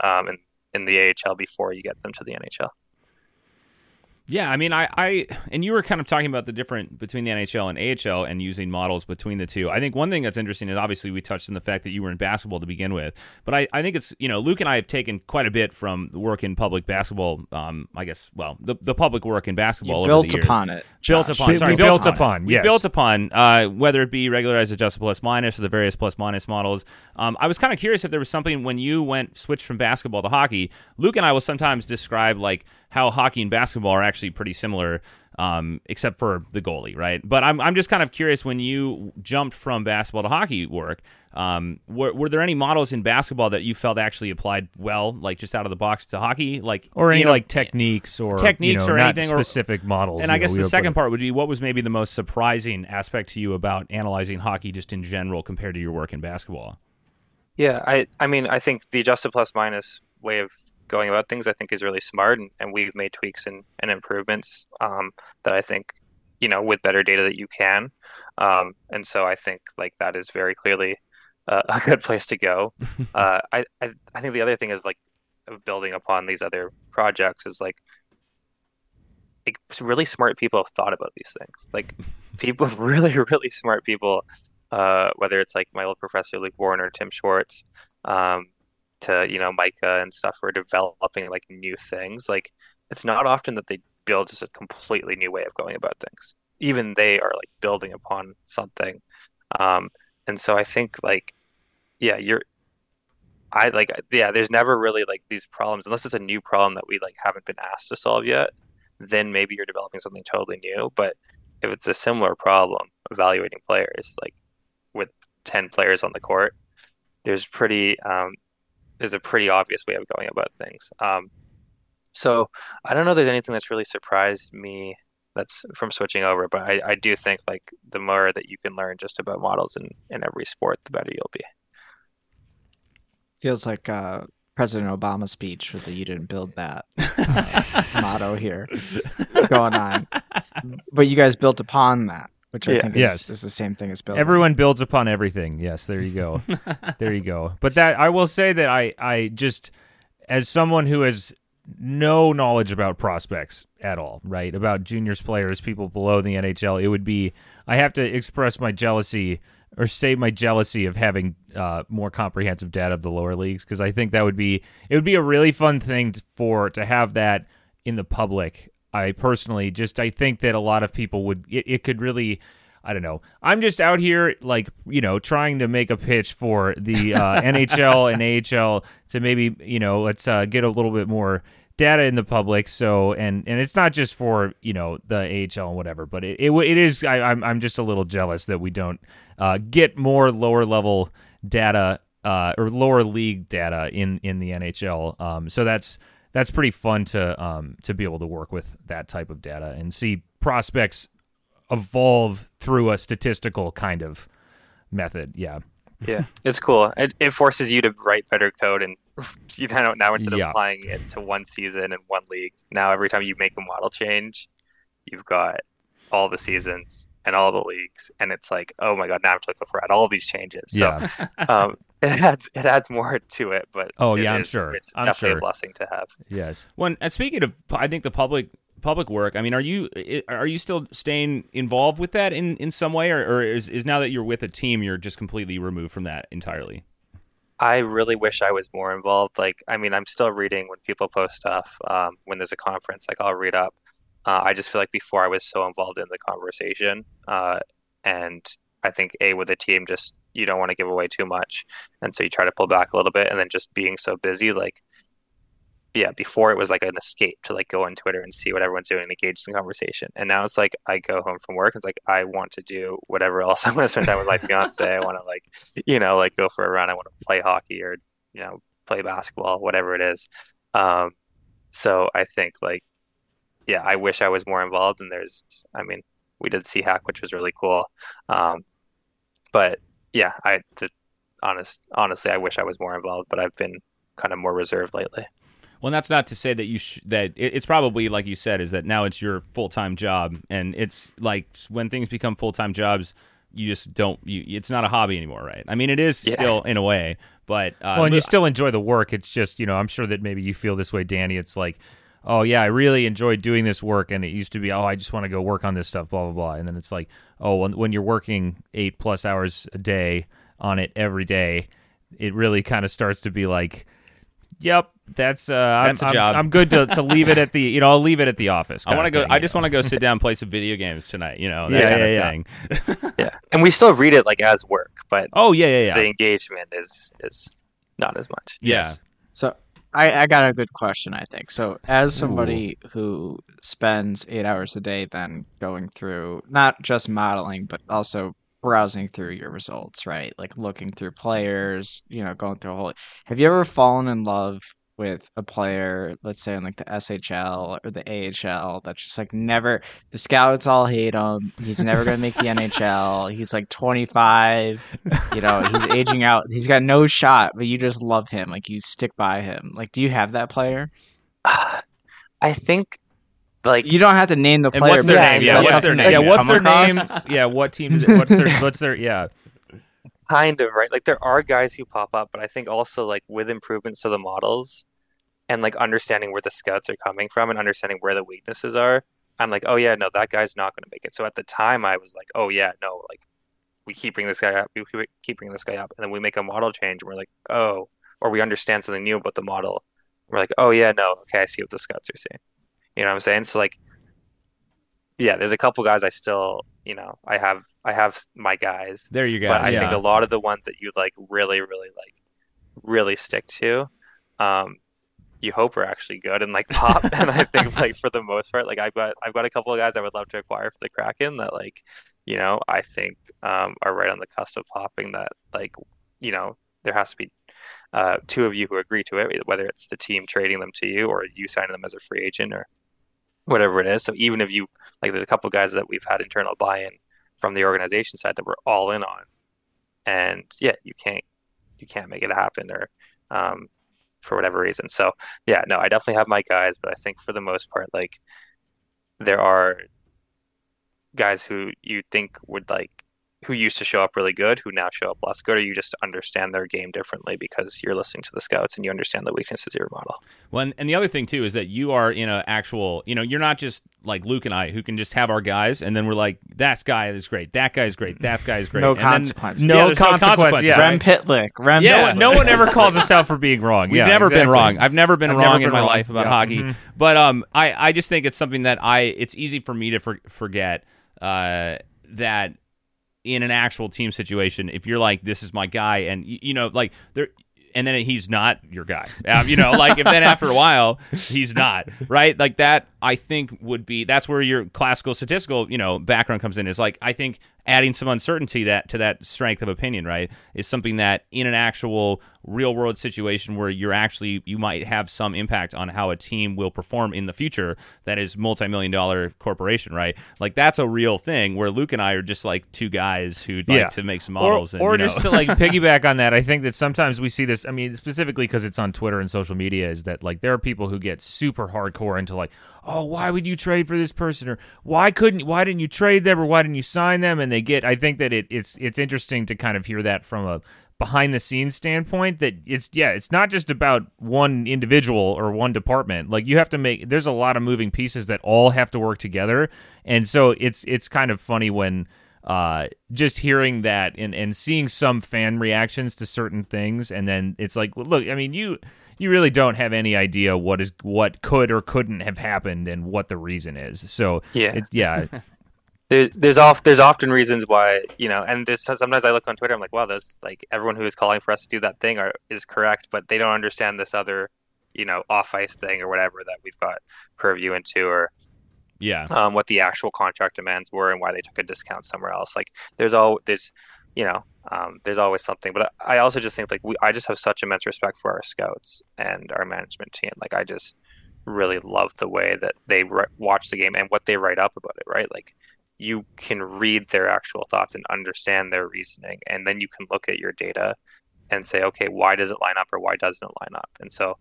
in the AHL before you get them to the NHL. Yeah, I mean, I and you were kind of talking about the difference between the NHL and AHL and using models between the two. I think one thing that's interesting is obviously we touched on the fact that you were in basketball to begin with. But I think it's, Luke and I have taken quite a bit from the work in public basketball, the public work in basketball over the years. Built upon, whether it be regularized adjusted plus minus or the various plus minus models. I was kind of curious if there was something when you switched from basketball to hockey. Luke and I will sometimes describe like how hockey and basketball are actually pretty similar, except for the goalie, right? But I'm just kind of curious, when you jumped from basketball to hockey work, were there any models in basketball that you felt actually applied well, like just out of the box to hockey, techniques or anything specific models? And I guess the second part would be, what was maybe the most surprising aspect to you about analyzing hockey just in general compared to your work in basketball? Yeah, I think the adjusted plus minus way of going about things, I think, is really smart, and we've made tweaks and improvements that I think, with better data that you can. And so I think like that is very clearly a good place to go. I think the other thing is like building upon these other projects is like really smart people have thought about these things. Like people, really, really smart people, whether it's like my old professor, Luke Warren, or Tim Schwartz, to Micah and stuff, were developing like new things. Like it's not often that they build just a completely new way of going about things. Even they are like building upon something, and so I think there's never really like these problems unless it's a new problem that we like haven't been asked to solve yet. Then maybe you're developing something totally new. But if it's a similar problem, evaluating players like with 10 players on the court, there's a pretty obvious way of going about things. So I don't know if there's anything that's really surprised me that's from switching over, but I do think like the more that you can learn just about models in every sport, the better you'll be. Feels like President Obama's speech with the "you didn't build that" motto here going on. But you guys built upon that, which I think is the same thing as building. Everyone builds upon everything. Yes, there you go. There you go. But that I will say that I just, as someone who has no knowledge about prospects at all, right, about juniors players, people below the NHL, it would be, I have to express my jealousy or state my jealousy of having more comprehensive data of the lower leagues, because I think it would be a really fun thing to have that in the public. I personally I think that a lot of people would, it could really, I don't know. I'm just out here trying to make a pitch for the NHL and AHL to maybe, let's get a little bit more data in the public. So, and it's not just for, the AHL and whatever, but it is, I'm just a little jealous that we don't get more lower level data or lower league data in the NHL. So that's pretty fun to be able to work with that type of data and see prospects evolve through a statistical kind of method. Yeah, it's cool. It forces you to write better code, and now instead of applying it to one season and one league, now every time you make a model change, you've got all the seasons and all the leagues, and it's like, oh my god, now I have to look for all these changes. So It adds more to it, but it's definitely a blessing to have. Yes. And speaking of, I think the public work, I mean, are you still staying involved with that in some way, or is now that you're with a team, you're just completely removed from that entirely? I really wish I was more involved. Like, I mean, I'm still reading when people post stuff. When there's a conference, like I'll read up. I just feel like before I was so involved in the conversation, and I think with a team, just you don't want to give away too much, and so you try to pull back a little bit, and then just being so busy, before it was like an escape to like go on Twitter and see what everyone's doing and engage in conversation, and now it's like I go home from work, it's like I want to do whatever else. I want to spend time with my fiance. I want to go for a run. I want to play hockey or play basketball, whatever it is. So I think I wish I was more involved, and we did CHack, which was really cool, but yeah, honestly, I wish I was more involved, but I've been kind of more reserved lately. Well, and that's not to say that it's probably, like you said, is that now it's your full-time job, and it's like when things become full-time jobs, you just don't. It's not a hobby anymore, right? I mean, it is still in a way, but well, and you still enjoy the work. It's just, you know, I'm sure that maybe you feel this way, Danny. It's like, oh yeah, I really enjoy doing this work, and it used to be, oh, I just want to go work on this stuff, blah blah blah, and then it's like, oh, when you're working 8+ hours a day on it every day, it really kind of starts to be like, yep, that's a job. I'm good to leave it at the, you know, I'll leave it at the office. I want to go. I just want to go sit down and play some video games tonight. You know, that kind of thing. Yeah, and we still read it like as work, but the engagement is not as much. Yeah. Yes. So I got a good question, I think. So as somebody who spends 8 hours a day, then going through not just modeling, but also browsing through your results, right? Like looking through players, you know, going through a whole... Have you ever fallen in love with a player, let's say in like the SHL or the AHL, that's just like never... The scouts all hate him. He's never going to make the NHL. He's like 25. You know, he's aging out. He's got no shot, but you just love him. Like you stick by him. Like, do you have that player? I think... Like, you don't have to name the player. And what's their name? Yeah, what's their name? Yeah, what's their name? Yeah, what team is it? What's their? Yeah, kind of right. Like there are guys who pop up, but I think also like with improvements to the models and like understanding where the scouts are coming from and understanding where the weaknesses are, I'm like, oh yeah, no, that guy's not going to make it. So at the time, I was like, oh yeah, no, like we keep bringing this guy up, and then we make a model change, and we're like, oh, or we understand something new about the model. We're like, oh yeah, no, okay, I see what the scouts are seeing. You know what I'm saying? So like, yeah, there's a couple guys I still, you know, I have my guys. There you go. But I think a lot of the ones that you like really stick to, you hope are actually good and like pop. And I think like for the most part, like I've got a couple of guys I would love to acquire for the Kraken that like, you know, I think are right on the cusp of popping. That like, you know, there has to be two of you who agree to it, whether it's the team trading them to you or you signing them as a free agent or whatever it is. So even if you like, there's a couple guys that we've had internal buy-in from the organization side that we're all in on, and yeah, you can't make it happen or for whatever reason. So yeah, no, I definitely have my guys, but I think for the most part, like there are guys who you think would like, who used to show up really good, who now show up less good, or you just understand their game differently because you're listening to the scouts and you understand the weaknesses of your model. Well, and the other thing too is that you are in an actual, you know, you're not just like Luke and I who can just have our guys and then we're like, that guy is great, that guy's great, that guy's great. No consequences. No consequences. Yeah. Rem Pitlick. Yeah, no one ever calls us out for being wrong. We've never been wrong. I've never been wrong in my life about hockey. Mm-hmm. But I just think it's something that it's easy for me to forget that in an actual team situation, if you're like, this is my guy, and you know, like there, and then he's not your guy, you know, like if then after a while he's not right, like that, I think would be, that's where your classical statistical, you know, background comes in, is like, I think adding some uncertainty that to that strength of opinion, right, is something that in an actual real world situation where you're actually, you might have some impact on how a team will perform in the future, that is multi-million-dollar corporation, right? Like that's a real thing where Luke and I are just like two guys who'd like to make some models. Just to like piggyback on that, I think that sometimes we see this, I mean, specifically because it's on Twitter and social media, is that like there are people who get super hardcore into like, oh, why would you trade for this person? Or why didn't you trade them? Or why didn't you sign them? And they get, I think that it's interesting to kind of hear that from a behind the scenes standpoint, that it's not just about one individual or one department. Like you have to there's a lot of moving pieces that all have to work together. And so it's kind of funny when just hearing that and seeing some fan reactions to certain things, and then it's like, well, look, I mean, you really don't have any idea what could or couldn't have happened and what the reason is. So There's often reasons why, you know, and there's sometimes I look on Twitter, I'm like, wow, those like everyone who is calling for us to do that thing is correct, but they don't understand this other, you know, off ice thing or whatever that we've got purview into, or what the actual contract demands were and why they took a discount somewhere else. Like there's always something. But I also just think like I just have such immense respect for our scouts and our management team. Like I just really love the way that they watch the game and what they write up about it. Right, like. you can read their actual thoughts and understand their reasoning. And then you can look at your data and say, okay, why does it line up or why doesn't it line up? And so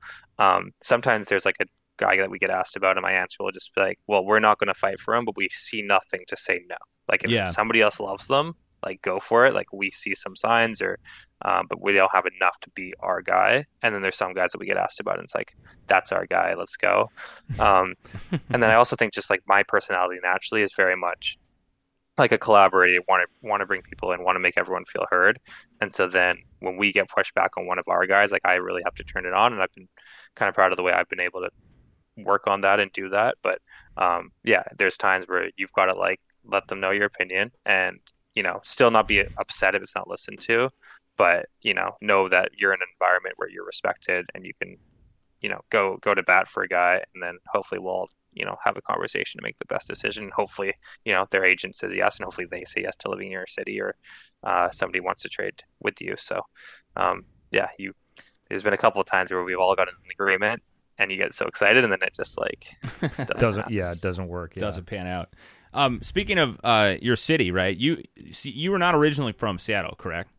sometimes there's like a guy that we get asked about, and my answer will just be like, well, we're not going to fight for him, but we see nothing to say no. Like if somebody else loves them, like go for it. Like we see some signs or, but we don't have enough to be our guy. And then there's some guys that we get asked about and it's like, that's our guy, let's go. And then I also think just like my personality naturally is very much like a collaborator, want to bring people in, want to make everyone feel heard. And so then when we get pushed back on one of our guys, like I really have to turn it on. And I've been kind of proud of the way I've been able to work on that and do that. But yeah, there's times where you've got to like, let them know your opinion and, you know, still not be upset if it's not listened to, but, you know that you're in an environment where you're respected and you can, you know, go to bat for a guy. And then hopefully we'll, you know, have a conversation to make the best decision. Hopefully, you know, their agent says yes, and hopefully they say yes to living in your city, or somebody wants to trade with you. So yeah, there's been a couple of times where we've all gotten an agreement and you get so excited and then it just like doesn't work. Yeah. Doesn't pan out. Speaking of your city, right? You were not originally from Seattle, correct?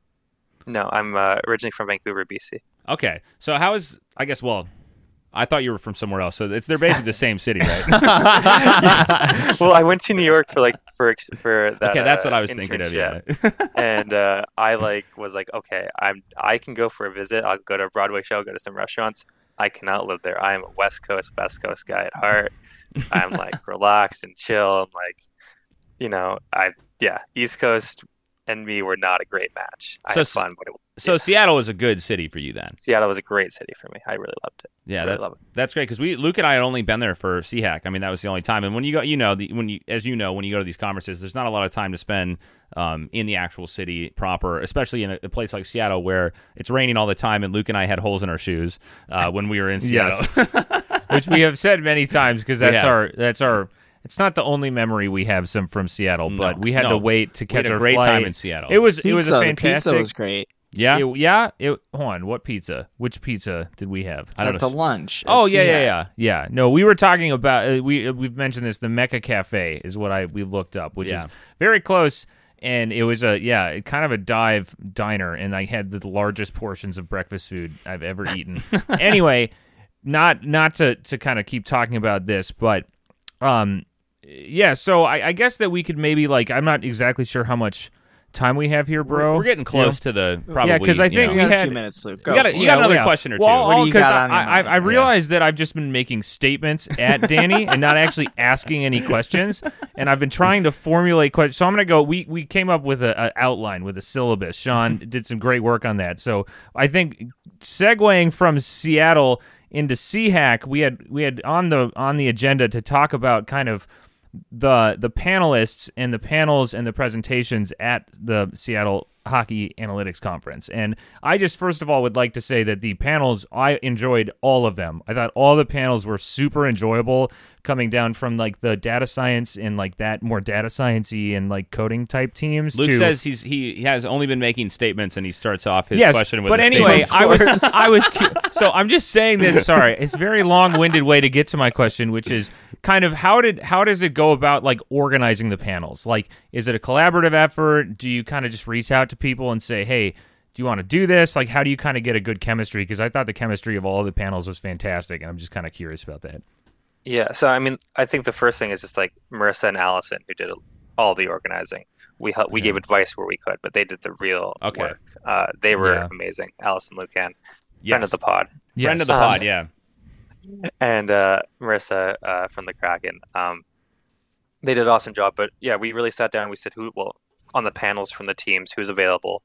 No, I'm originally from Vancouver, BC. Okay, so how is I thought you were from somewhere else. So they're basically the same city, right? Yeah. Well, I went to New York for that. Okay, that's what I was thinking of. Yeah, and I okay, I can go for a visit. I'll go to a Broadway show, go to some restaurants. I cannot live there. I am a West Coast guy at heart. I'm like relaxed and chill. I'm like, you know, East Coast and me were not a great match. I had fun, but Seattle is a good city for you then. Seattle was a great city for me. I really loved it. Yeah, that's great because Luke and I had only been there for CHack. I mean, that was the only time. And when you go, you know, when you go to these conferences, there's not a lot of time to spend in the actual city proper, especially in a place like Seattle where it's raining all the time. And Luke and I had holes in our shoes when we were in Seattle, which we have said many times because that's our. It's not the only memory we have from Seattle, but we had to wait to catch our flight. We had a great time in Seattle. It was a fantastic. The pizza was great. Yeah. Hold on. What pizza? Which pizza did we have? I don't know. The lunch. Oh, yeah. No, we were talking about we've mentioned this. The Mecca Cafe is what we looked up, which is very close. And it was kind of a dive diner, and I had the largest portions of breakfast food I've ever eaten. Anyway, not to kind of keep talking about this, but yeah, so I guess that we could maybe I'm not exactly sure how much time we have here, bro. We're getting close to the probably. Yeah, because I think we had a few minutes, Luke. You got another question or two. Well, because I realized that I've just been making statements at Dani and not actually asking any questions, and I've been trying to formulate questions. So I'm gonna go. We came up with an outline with a syllabus. Sean did some great work on that. So I think segueing from Seattle into CHack, we had on the agenda to talk about kind of the panelists and the panels and the presentations at the Seattle Hockey Analytics Conference. And I just, first of all, would like to say that the panels, I enjoyed all of them. I thought all the panels were super enjoyable, coming down from the data science and that more data sciencey and coding type teams. Luke says he has only been making statements, and he starts off his question with. But anyway, so I'm just saying this. Sorry, it's a very long-winded way to get to my question, which is kind of how does it go about organizing the panels? Is it a collaborative effort? Do you kind of just reach out to people and say, hey, do you want to do this? How do you kind of get a good chemistry? Because I thought the chemistry of all of the panels was fantastic, and I'm just kind of curious about that. Yeah, so I mean, I think the first thing is just Marissa and Allison, who did all the organizing. We gave advice where we could, but they did the real work. They were amazing. Allison Lucan, friend of the pod. Yes. Friend of the pod, yeah. And Marissa from the Kraken. They did an awesome job, but yeah, we really sat down and we said, on the panels from the teams, who's available,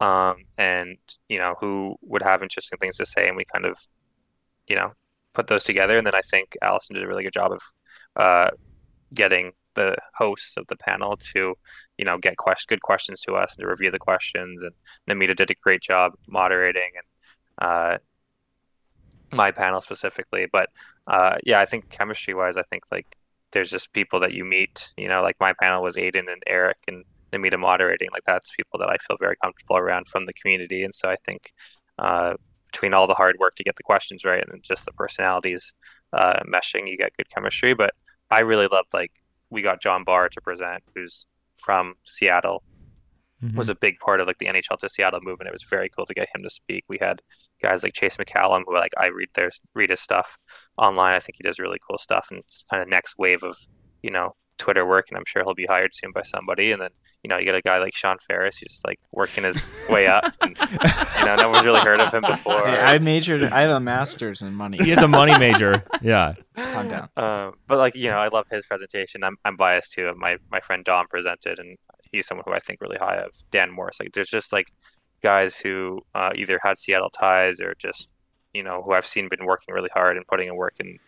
and, you know, who would have interesting things to say. And we kind of, you know, put those together. And then I think Allison did a really good job of getting the hosts of the panel to, you know, get good questions to us and to review the questions. And Namita did a great job moderating and my panel specifically. But yeah, I think chemistry wise, I think there's just people that you meet, you know, my panel was Aiden and Eric and Namita moderating. That's people that I feel very comfortable around from the community. And so I think between all the hard work to get the questions right and just the personalities meshing, you get good chemistry. But I really loved we got John Barr to present, who's from Seattle, was a big part of like the NHL to Seattle movement. It was very cool to get him to speak. We had guys like Chase McCallum, who like I read his stuff online. I think he does really cool stuff, and it's kind of next wave of, you know, Twitter work, and I'm sure he'll be hired soon by somebody. And then, you know, you get a guy like Sean Ferris who's just like working his way up, and you know, no one's really heard of him before. Yeah, I have a master's in money. He is a money major. Yeah. Calm down. But like, you know, I love his presentation. I'm biased too. My friend Dom presented, and he's someone who I think really high of. Dan Morris. Like, there's just like guys who either had Seattle ties or just, you know, who I've seen been working really hard and putting in work, and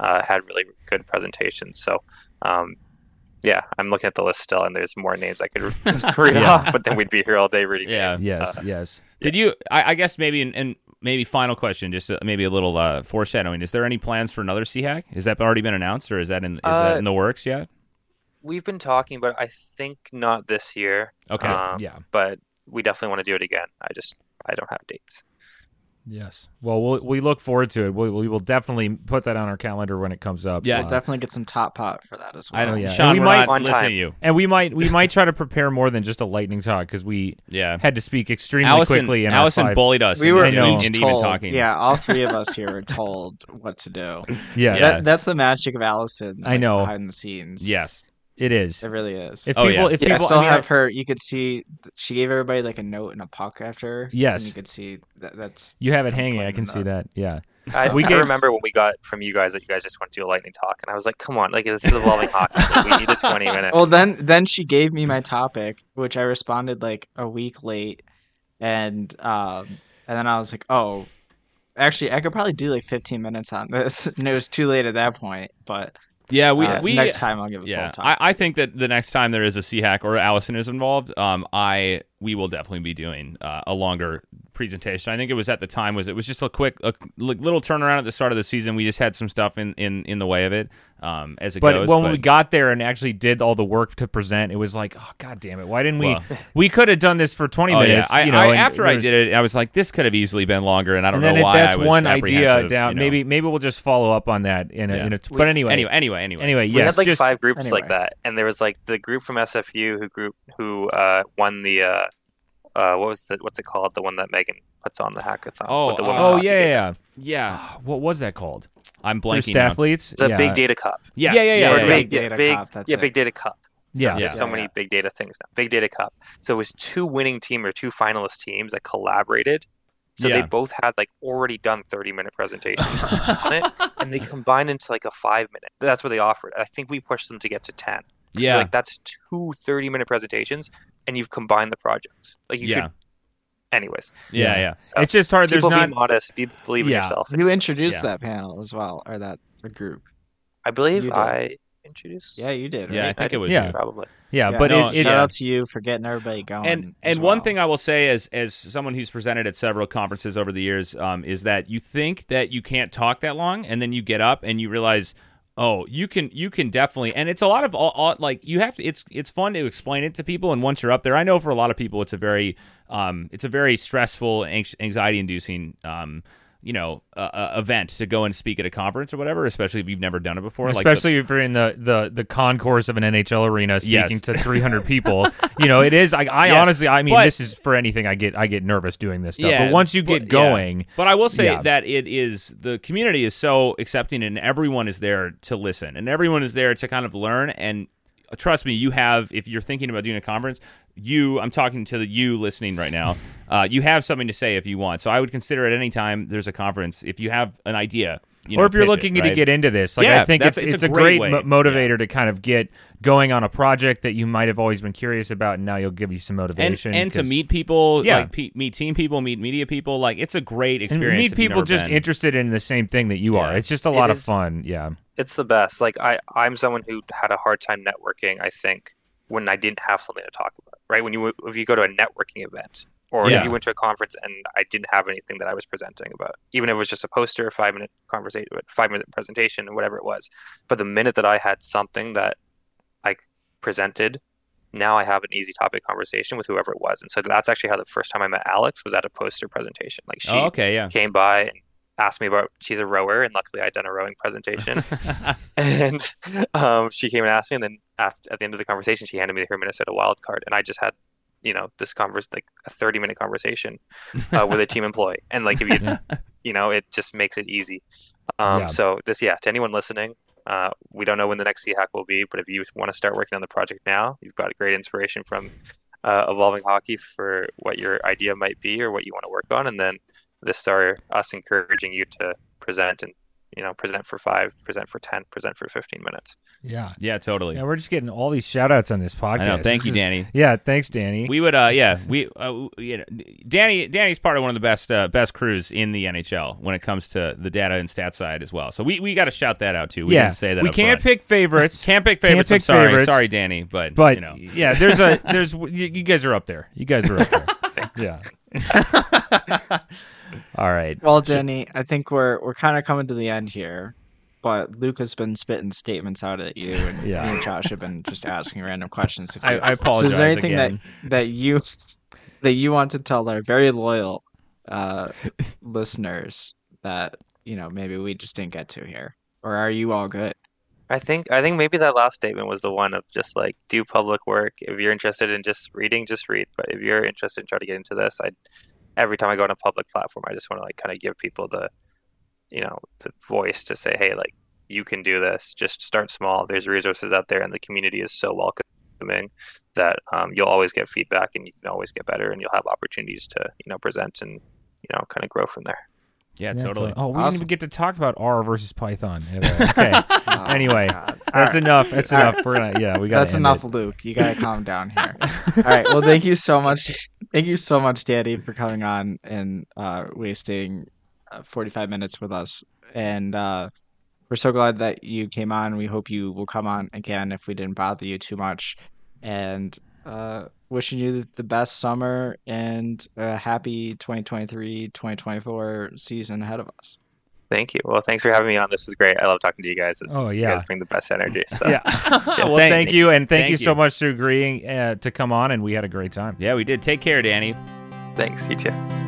had really good presentations. So yeah, I'm looking at the list still, and there's more names I could read off, but then we'd be here all day reading names. Yes. Did you? I guess maybe, and maybe final question, just maybe a little foreshadowing. Is there any plans for another CHack? Has that already been announced, or is that in the works yet? We've been talking, but I think not this year. Okay. Yeah. But we definitely want to do it again. I don't have dates. Yes. Well, we look forward to it. We will definitely put that on our calendar when it comes up. Yeah, we'll definitely get some top pot for that as well. Sean, we might not listen to you. And we might try to prepare more than just a lightning talk, because we had to speak extremely quickly. And Allison bullied us. We were each told. Talking. Yeah, all three of us here were told what to do. Yeah. That's the magic of Allison. Like, I know. Behind the scenes. Yes. It is. It really is. If people have her, you could see she gave everybody like a note and a puck after her. Yes. And you could see that's. You have it hanging. I can see that. Yeah. I remember when we got from you guys that you guys just went to a lightning talk, and I was like, come on, like, this is Evolving Hockey. Like, we need a 20 minute. Well, then she gave me my topic, which I responded like a week late. And then I was like, oh, actually, I could probably do like 15 minutes on this. And it was too late at that point, but. Yeah, we next time I'll give it full time. I think that the next time there is a CHack or Allison is involved, we will definitely be doing a longer presentation. I think it was at the time it was just a little turnaround at the start of the season. We just had some stuff in the way of it as it goes. But when we got there and actually did all the work to present, it was like, oh, God damn it. Why didn't we could have done this for 20 minutes. Yeah. After I did it, I was like, this could have easily been longer, and I don't know why I was apprehensive. That's one idea down. You know. Maybe we'll just follow up on that. But anyway. We had like five groups like that, and there was like the group from SFU who won the what's it called? The one that Megan puts on the hackathon. What was that called? I'm blanking. For Staffleets? The Big Data Cup. Yes. Big Data Cup. Big Data Cup. So many Big Data things now. Big Data Cup. So it was two finalist teams that collaborated. So they both had like already done 30-minute presentations on it, and they combined into like a 5-minute. That's what they offered. I think we pushed them to get to 10. Yeah, like that's two 30-minute presentations, and you've combined the projects. Like you should. Anyways. Yeah. So it's just hard. Be modest. Believe in yourself. You introduced that panel as well, or that group. I believe I introduced. Yeah, you did. Right? Yeah, I think it was you probably. Yeah, but shout out to you for getting everybody going. And one thing I will say as someone who's presented at several conferences over the years is that you think that you can't talk that long, and then you get up and you realize. Oh, you can definitely, and it's a lot of like you have to. It's fun to explain it to people, and once you're up there, I know for a lot of people, it's a very stressful, anxiety-inducing, event to go and speak at a conference or whatever, especially if you've never done it before. Especially if you're in the concourse of an NHL arena speaking to 300 people. It is. I honestly, this is for anything. I get nervous doing this stuff. But once you get going, but I will say that it is the community is so accepting, and everyone is there to listen, and everyone is there to kind of learn. And trust me, if you're thinking about doing a conference, I'm talking to you listening right now. You have something to say if you want. So I would consider at any time there's a conference, if you have an idea. Or if you're looking to get into this. I think it's a great motivator to kind of get going on a project that you might have always been curious about, and now you'll give you some motivation. And to meet people, meet team people, meet media people. Like, it's a great experience. And meet people just interested in the same thing that you are. It's just a lot of fun, It's the best. Like, I'm someone who had a hard time networking, I think, when I didn't have something to talk about, right? If you go to a networking event, or if you went to a conference and I didn't have anything that I was presenting about, even if it was just a poster, 5-minute presentation, whatever it was. But the minute that I had something that I presented, now I have an easy topic conversation with whoever it was. And so that's actually how the first time I met Alex was at a poster presentation. Like she came by and asked me about, she's a rower, and luckily I'd done a rowing presentation. And she came and asked me, and then at the end of the conversation, she handed me her Minnesota wild card, and I just had, you know, this converse, like a 30-minute conversation with a team employee. And like, if you, you know, it just makes it easy. So this, to anyone listening, we don't know when the next CHack will be, but if you want to start working on the project now, you've got great inspiration from Evolving Hockey for what your idea might be or what you want to work on. And then this are us encouraging you to present and, you know, present for 5, present for 10, present for 15 minutes. Yeah, totally. Yeah, we're just getting all these shout outs on this podcast. I know. Thank you, Danny. Yeah, thanks, Danny. We would, Danny's part of one of the best crews in the NHL when it comes to the data and stat side as well. So we got to shout that out too. We didn't say that. We can't pick favorites. Sorry, Danny, but you know, yeah, there's you guys are up there. Yeah. All right. Well, Danny, I think we're kind of coming to the end here, but Luke has been spitting statements out at you, and you and Josh have been just asking random questions. I apologize. So is there anything again that you want to tell our very loyal listeners that, you know, maybe we just didn't get to here, or are you all good? I think maybe that last statement was the one of just like, do public work. If you're interested in just reading, just read. But if you're interested in trying to get into this, every time I go on a public platform, I just want to like kind of give people the, you know, the voice to say, hey, like, you can do this. Just start small. There's resources out there, and the community is so welcoming that you'll always get feedback, and you can always get better, and you'll have opportunities to, you know, present and, you know, kind of grow from there. Yeah, totally. Oh, we didn't even get to talk about R versus Python. Okay. Anyway, that's enough. That's enough. That's enough, it. Luke. You gotta calm down here. All right. Well, thank you so much. Thank you so much, Danny, for coming on and wasting 45 minutes with us. And we're so glad that you came on. We hope you will come on again if we didn't bother you too much. And wishing you the best summer and a happy 2023-2024 season ahead of us. Thank you. Well, thanks for having me on. This is great. I love talking to you guys. You guys bring the best energy. So. Well, thank you. And thank you so much for agreeing to come on. And we had a great time. Yeah, we did. Take care, Danny. Thanks. You too.